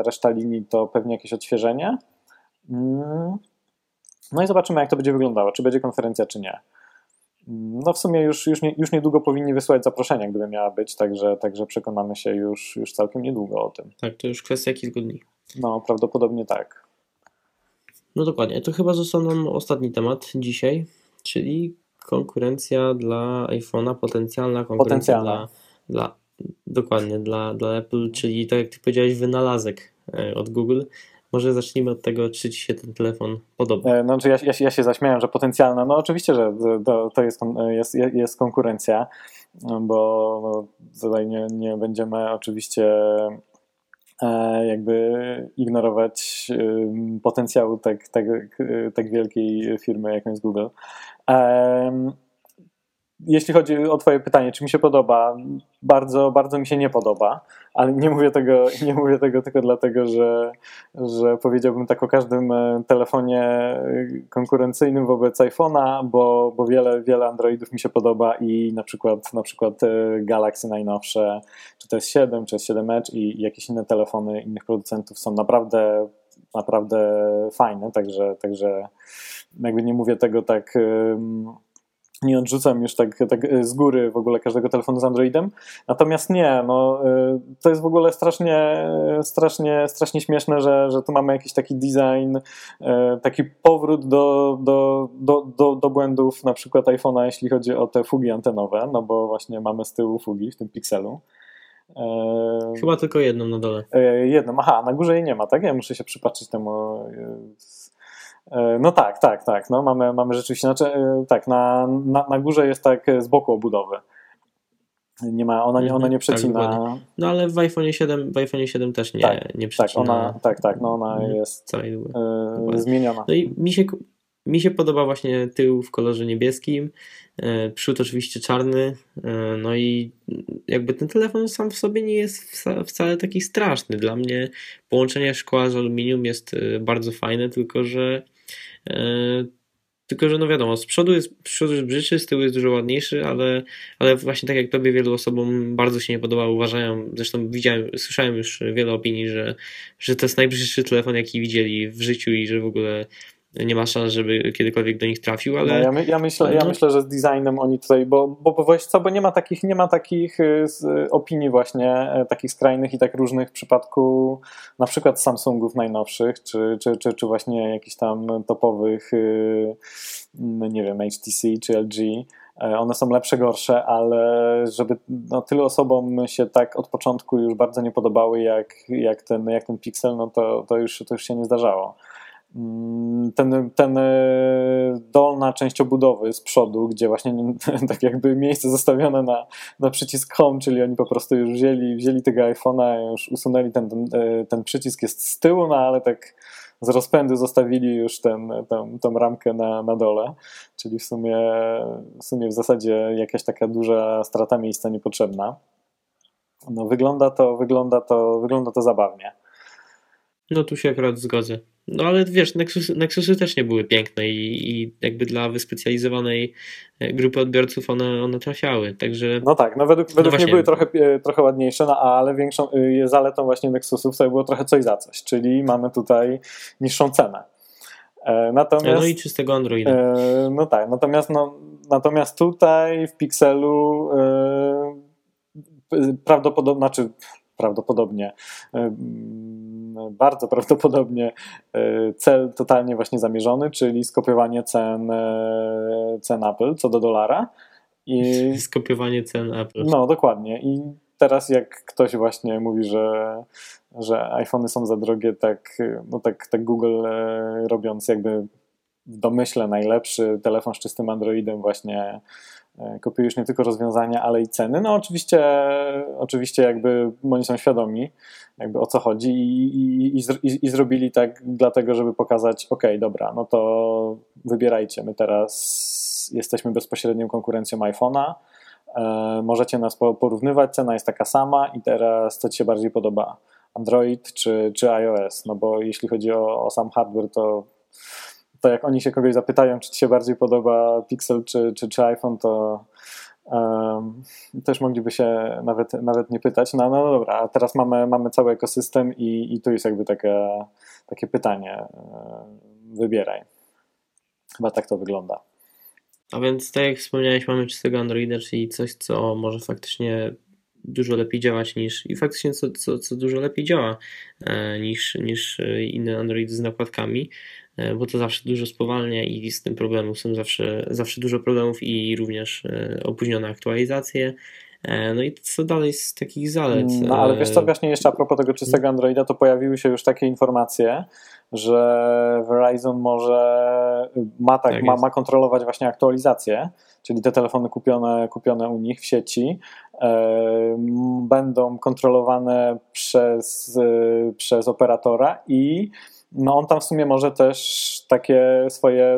reszta linii to pewnie jakieś odświeżenie. No i zobaczymy, jak to będzie wyglądało, czy będzie konferencja, czy nie. No w sumie już niedługo powinni wysłać zaproszenia, gdyby miała być, także przekonamy się już całkiem niedługo o tym. Tak, to już kwestia kilku dni. No, prawdopodobnie tak. No dokładnie, to chyba został nam ostatni temat dzisiaj, czyli konkurencja dla iPhone'a, potencjalna konkurencja. Dla Apple, czyli tak jak ty powiedziałeś, wynalazek od Google. Może zacznijmy od tego, czy ci się ten telefon podoba. No, ja się zaśmiałem, że potencjalna. No oczywiście, że to jest konkurencja, bo tutaj nie będziemy oczywiście jakby ignorować potencjału tak wielkiej firmy, jaką jest Google. Jeśli chodzi o twoje pytanie, czy mi się podoba, bardzo, bardzo mi się nie podoba, ale nie mówię tego tylko dlatego, że powiedziałbym tak o każdym telefonie konkurencyjnym wobec iPhone'a, bo wiele Androidów mi się podoba i na przykład Galaxy najnowsze, czy to jest S7, czy S7 Edge i jakieś inne telefony innych producentów są naprawdę fajne, także jakby nie mówię tego tak... Nie odrzucam już tak z góry w ogóle każdego telefonu z Androidem. Natomiast to jest w ogóle strasznie śmieszne, że tu mamy jakiś taki design, taki powrót do błędów na przykład iPhone'a, jeśli chodzi o te fugi antenowe, no bo właśnie mamy z tyłu fugi w tym Pixelu. Chyba tylko jedną na dole. Na górze jej nie ma, tak? Ja muszę się przypatrzeć temu... No tak. No mamy rzeczywiście, znaczy, tak, na górze jest tak z boku obudowy. Nie ma, ona nie przecina. Tak, no ale w iPhone 7 też nie przecina. Ona jest zmieniona. No i mi się podoba właśnie tył w kolorze niebieskim, przód oczywiście czarny, no i jakby ten telefon sam w sobie nie jest wcale taki straszny. Dla mnie połączenie szkła z aluminium jest bardzo fajne, tylko że no wiadomo, z przodu jest brzydszy, z tyłu jest dużo ładniejszy, ale właśnie tak jak tobie, wielu osobom bardzo się nie podoba, uważają, zresztą słyszałem już wiele opinii, że to jest najbrzydszy telefon, jaki widzieli w życiu i że w ogóle nie ma szans, żeby kiedykolwiek do nich trafił, ale... No, ja myślę, że z designem oni tutaj, bo nie ma takich opinii właśnie takich skrajnych i tak różnych w przypadku na przykład Samsungów najnowszych, czy właśnie jakichś tam topowych, nie wiem, HTC czy LG. One są lepsze, gorsze, ale żeby tylu osobom się tak od początku już bardzo nie podobały jak ten Pixel, no to już się nie zdarzało. Ten dolna część obudowy z przodu, gdzie właśnie tak jakby miejsce zostawione na przycisk Home, czyli oni po prostu już wzięli tego iPhone'a, już usunęli ten przycisk, jest z tyłu, no ale tak z rozpędu zostawili już tą ramkę na dole, czyli w sumie w zasadzie jakaś taka duża strata miejsca niepotrzebna. No wygląda to zabawnie. No tu się akurat zgodzę. No ale wiesz, Nexusy też nie były piękne i jakby dla wyspecjalizowanej grupy odbiorców one trafiały, także... No tak, no według mnie były trochę ładniejsze, no ale większą zaletą właśnie Nexusów to było trochę coś za coś, czyli mamy tutaj niższą cenę. Natomiast, no i czystego Androida. No tak, natomiast tutaj w Pixelu bardzo prawdopodobnie cel totalnie właśnie zamierzony, czyli skopiowanie cen Apple co do dolara. I skopiowanie cen Apple. No dokładnie. I teraz jak ktoś właśnie mówi, że iPhony są za drogie, tak Google robiąc jakby w domyśle najlepszy telefon z czystym Androidem właśnie kopiujesz nie tylko rozwiązania, ale i ceny. No oczywiście jakby oni są świadomi jakby o co chodzi i zrobili tak dlatego, żeby pokazać okej, dobra, no to wybierajcie, my teraz jesteśmy bezpośrednią konkurencją iPhone'a, możecie nas porównywać, cena jest taka sama i teraz co ci się bardziej podoba? Android czy iOS? No bo jeśli chodzi o sam hardware, to jak oni się kogoś zapytają, czy ci się bardziej podoba Pixel czy iPhone, to też mogliby się nawet nie pytać. No dobra, a teraz mamy cały ekosystem i tu jest jakby takie pytanie. Wybieraj. Chyba tak to wygląda. A więc tak jak wspomniałeś, mamy czystego Androida, czyli coś, co może faktycznie dużo lepiej działać co dużo lepiej działa niż inne Androidy z nakładkami, bo to zawsze dużo spowalnia i z tym problemów są zawsze dużo problemów i również opóźnione aktualizacje. No i co dalej z takich zalet? No ale wiesz co, właśnie jeszcze a propos tego czystego Androida, to pojawiły się już takie informacje, że Verizon ma kontrolować właśnie aktualizacje, czyli te telefony kupione u nich w sieci będą kontrolowane przez operatora i no on tam w sumie może też takie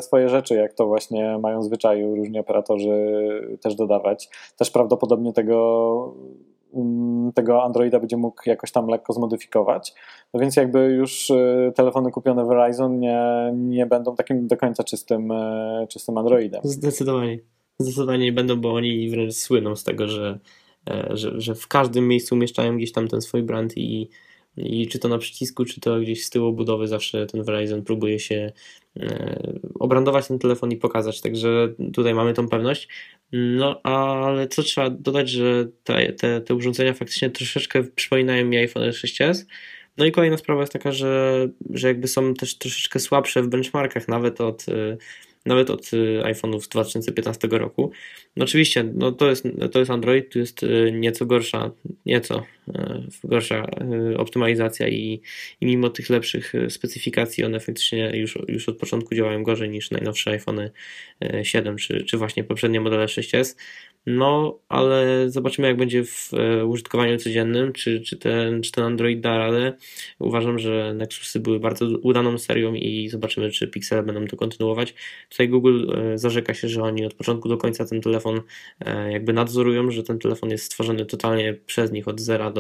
swoje rzeczy, jak to właśnie mają w zwyczaju różni operatorzy też dodawać. Też prawdopodobnie tego Androida będzie mógł jakoś tam lekko zmodyfikować. No więc jakby już telefony kupione Verizon nie będą takim do końca czystym Androidem. Zdecydowanie nie będą, bo oni wręcz słyną z tego, że w każdym miejscu umieszczają gdzieś tam ten swój brand i czy to na przycisku, czy to gdzieś z tyłu budowy zawsze ten Verizon próbuje się obrandować ten telefon i pokazać, także tutaj mamy tą pewność. No ale co trzeba dodać, że te urządzenia faktycznie troszeczkę przypominają mi iPhone 6s. No i kolejna sprawa jest taka, że jakby są też troszeczkę słabsze w benchmarkach nawet od iPhone'ów z 2015 roku. No oczywiście, no to jest Android, tu jest nieco gorsza optymalizacja i mimo tych lepszych specyfikacji one faktycznie już od początku działają gorzej niż najnowsze iPhone'y 7 czy właśnie poprzednie modele 6s. No, ale zobaczymy jak będzie w użytkowaniu codziennym, czy ten Android da radę. Uważam, że Nexusy były bardzo udaną serią i zobaczymy, czy Pixele będą to kontynuować. Tutaj Google zarzeka się, że oni od początku do końca ten telefon jakby nadzorują, że ten telefon jest stworzony totalnie przez nich od zera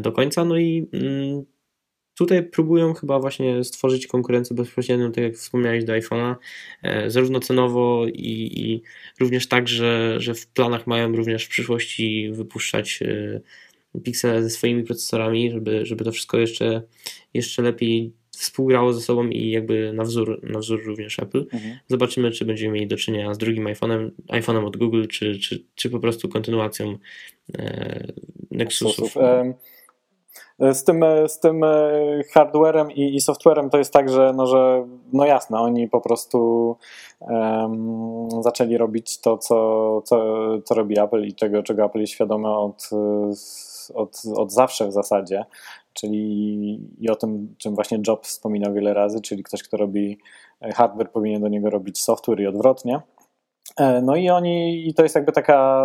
do końca. No i tutaj próbują chyba właśnie stworzyć konkurencję bezpośrednią, tak jak wspomniałeś, do iPhone'a, zarówno cenowo i również tak, że w planach mają również w przyszłości wypuszczać Pixele ze swoimi procesorami, żeby to wszystko jeszcze lepiej współgrało ze sobą i jakby na wzór również Apple. Mhm. Zobaczymy, czy będziemy mieli do czynienia z drugim iPhone'em od Google, czy po prostu kontynuacją Nexusów. Z tym hardwarem i softwarem to jest tak, że jasne, oni po prostu zaczęli robić to, co robi Apple i czego Apple jest świadome od zawsze w zasadzie, czyli i o tym, czym właśnie Jobs wspominał wiele razy, czyli ktoś, kto robi hardware, powinien do niego robić software i odwrotnie. No i to jest jakby taka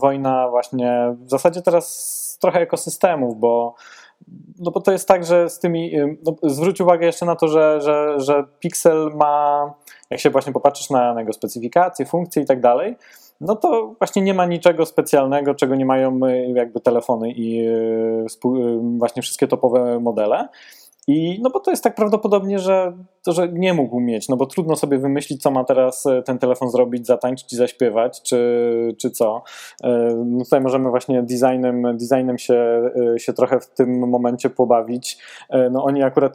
wojna właśnie w zasadzie teraz trochę ekosystemów, bo no bo to jest tak, że z tymi, no zwróć uwagę jeszcze na to, że Pixel ma, jak się właśnie popatrzysz na jego specyfikacje, funkcje i tak dalej, no to właśnie nie ma niczego specjalnego, czego nie mają jakby telefony i właśnie wszystkie topowe modele. I no bo to jest tak prawdopodobnie, że nie mógł mieć, no bo trudno sobie wymyślić, co ma teraz ten telefon zrobić, zatańczyć i zaśpiewać, czy co. No tutaj możemy właśnie designem się trochę w tym momencie pobawić. No oni akurat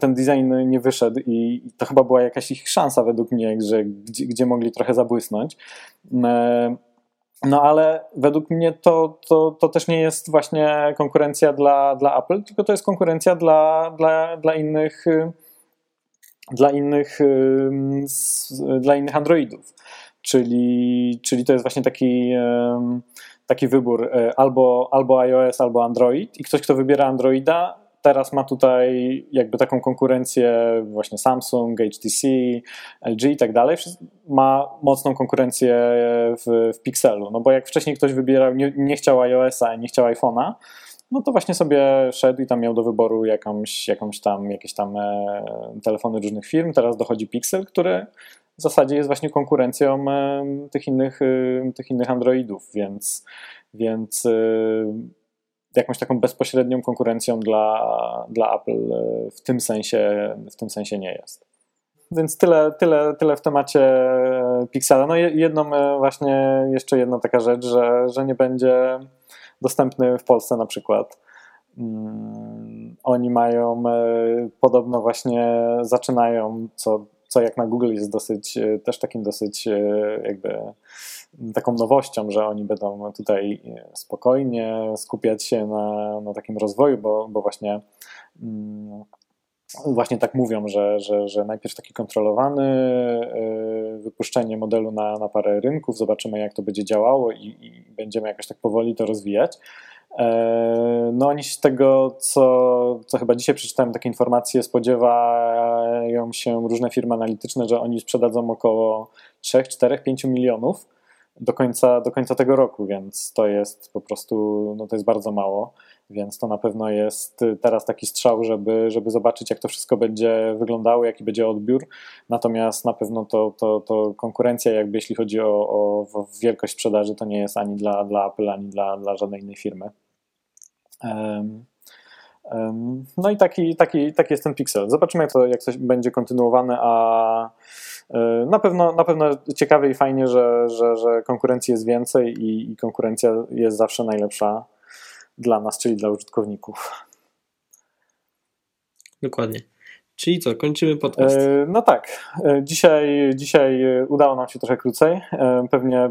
ten design nie wyszedł i to chyba była jakaś ich szansa według mnie, że gdzie mogli trochę zabłysnąć. No ale według mnie to też nie jest właśnie konkurencja dla Apple, tylko to jest konkurencja dla innych Androidów. Czyli to jest właśnie taki wybór albo iOS, albo Android i ktoś, kto wybiera Androida, teraz ma tutaj jakby taką konkurencję właśnie Samsung, HTC, LG i tak dalej. Ma mocną konkurencję w Pixelu, no bo jak wcześniej ktoś wybierał, nie chciał iOS-a, nie chciał iPhone'a, no to właśnie sobie szedł i tam miał do wyboru jakieś tam telefony różnych firm. Teraz dochodzi Pixel, który w zasadzie jest właśnie konkurencją tych innych Androidów, więc jakąś taką bezpośrednią konkurencją dla Apple w tym sensie nie jest. Więc tyle w temacie Pixela. No jeszcze jedna taka rzecz, że nie będzie dostępny w Polsce na przykład. Oni mają podobno właśnie zaczynają, co jak na Google jest dosyć jakby taką nowością, że oni będą tutaj spokojnie skupiać się na takim rozwoju, bo właśnie tak mówią, że najpierw taki kontrolowany wypuszczenie modelu na parę rynków, zobaczymy jak to będzie działało i będziemy jakoś tak powoli to rozwijać. No oni z tego, co chyba dzisiaj przeczytałem, takie informacje, spodziewają się różne firmy analityczne, że oni sprzedadzą około 3, 4, 5 milionów do końca tego roku, więc to jest po prostu, no to jest bardzo mało, więc to na pewno jest teraz taki strzał, żeby zobaczyć jak to wszystko będzie wyglądało, jaki będzie odbiór, natomiast na pewno to konkurencja jakby jeśli chodzi o wielkość sprzedaży, to nie jest ani dla Apple, ani dla żadnej innej firmy. No i taki jest ten Pixel. Zobaczymy jak to będzie kontynuowane, a na pewno ciekawe i fajnie, że konkurencji jest więcej i konkurencja jest zawsze najlepsza dla nas, czyli dla użytkowników. Dokładnie. Czyli co, kończymy podcast? No tak. Dzisiaj udało nam się trochę krócej. Pewnie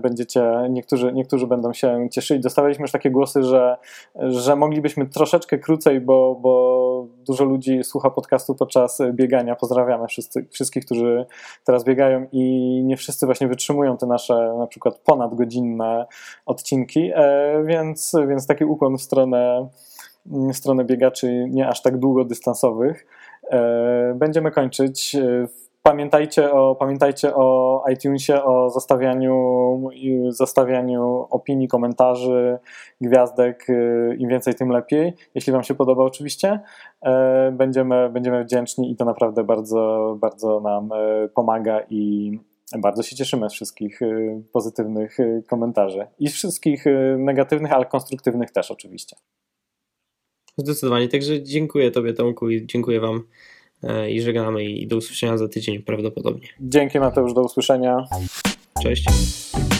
niektórzy będą się cieszyli. Dostawaliśmy już takie głosy, że moglibyśmy troszeczkę krócej, bo dużo ludzi słucha podcastu podczas biegania. Pozdrawiamy wszystkich, którzy teraz biegają i nie wszyscy właśnie wytrzymują te nasze na przykład ponadgodzinne odcinki, więc taki ukłon w stronę biegaczy nie aż tak długodystansowych. Będziemy kończyć. Pamiętajcie o iTunesie, o zostawianiu opinii, komentarzy, gwiazdek. Im więcej, tym lepiej. Jeśli wam się podoba oczywiście. Będziemy wdzięczni i to naprawdę bardzo, bardzo nam pomaga i bardzo się cieszymy z wszystkich pozytywnych komentarzy. I z wszystkich negatywnych, ale konstruktywnych też oczywiście. Zdecydowanie, także dziękuję Tobie, Tomku, i dziękuję Wam i żegnamy i do usłyszenia za tydzień prawdopodobnie. Dzięki Mateusz, do usłyszenia. Cześć.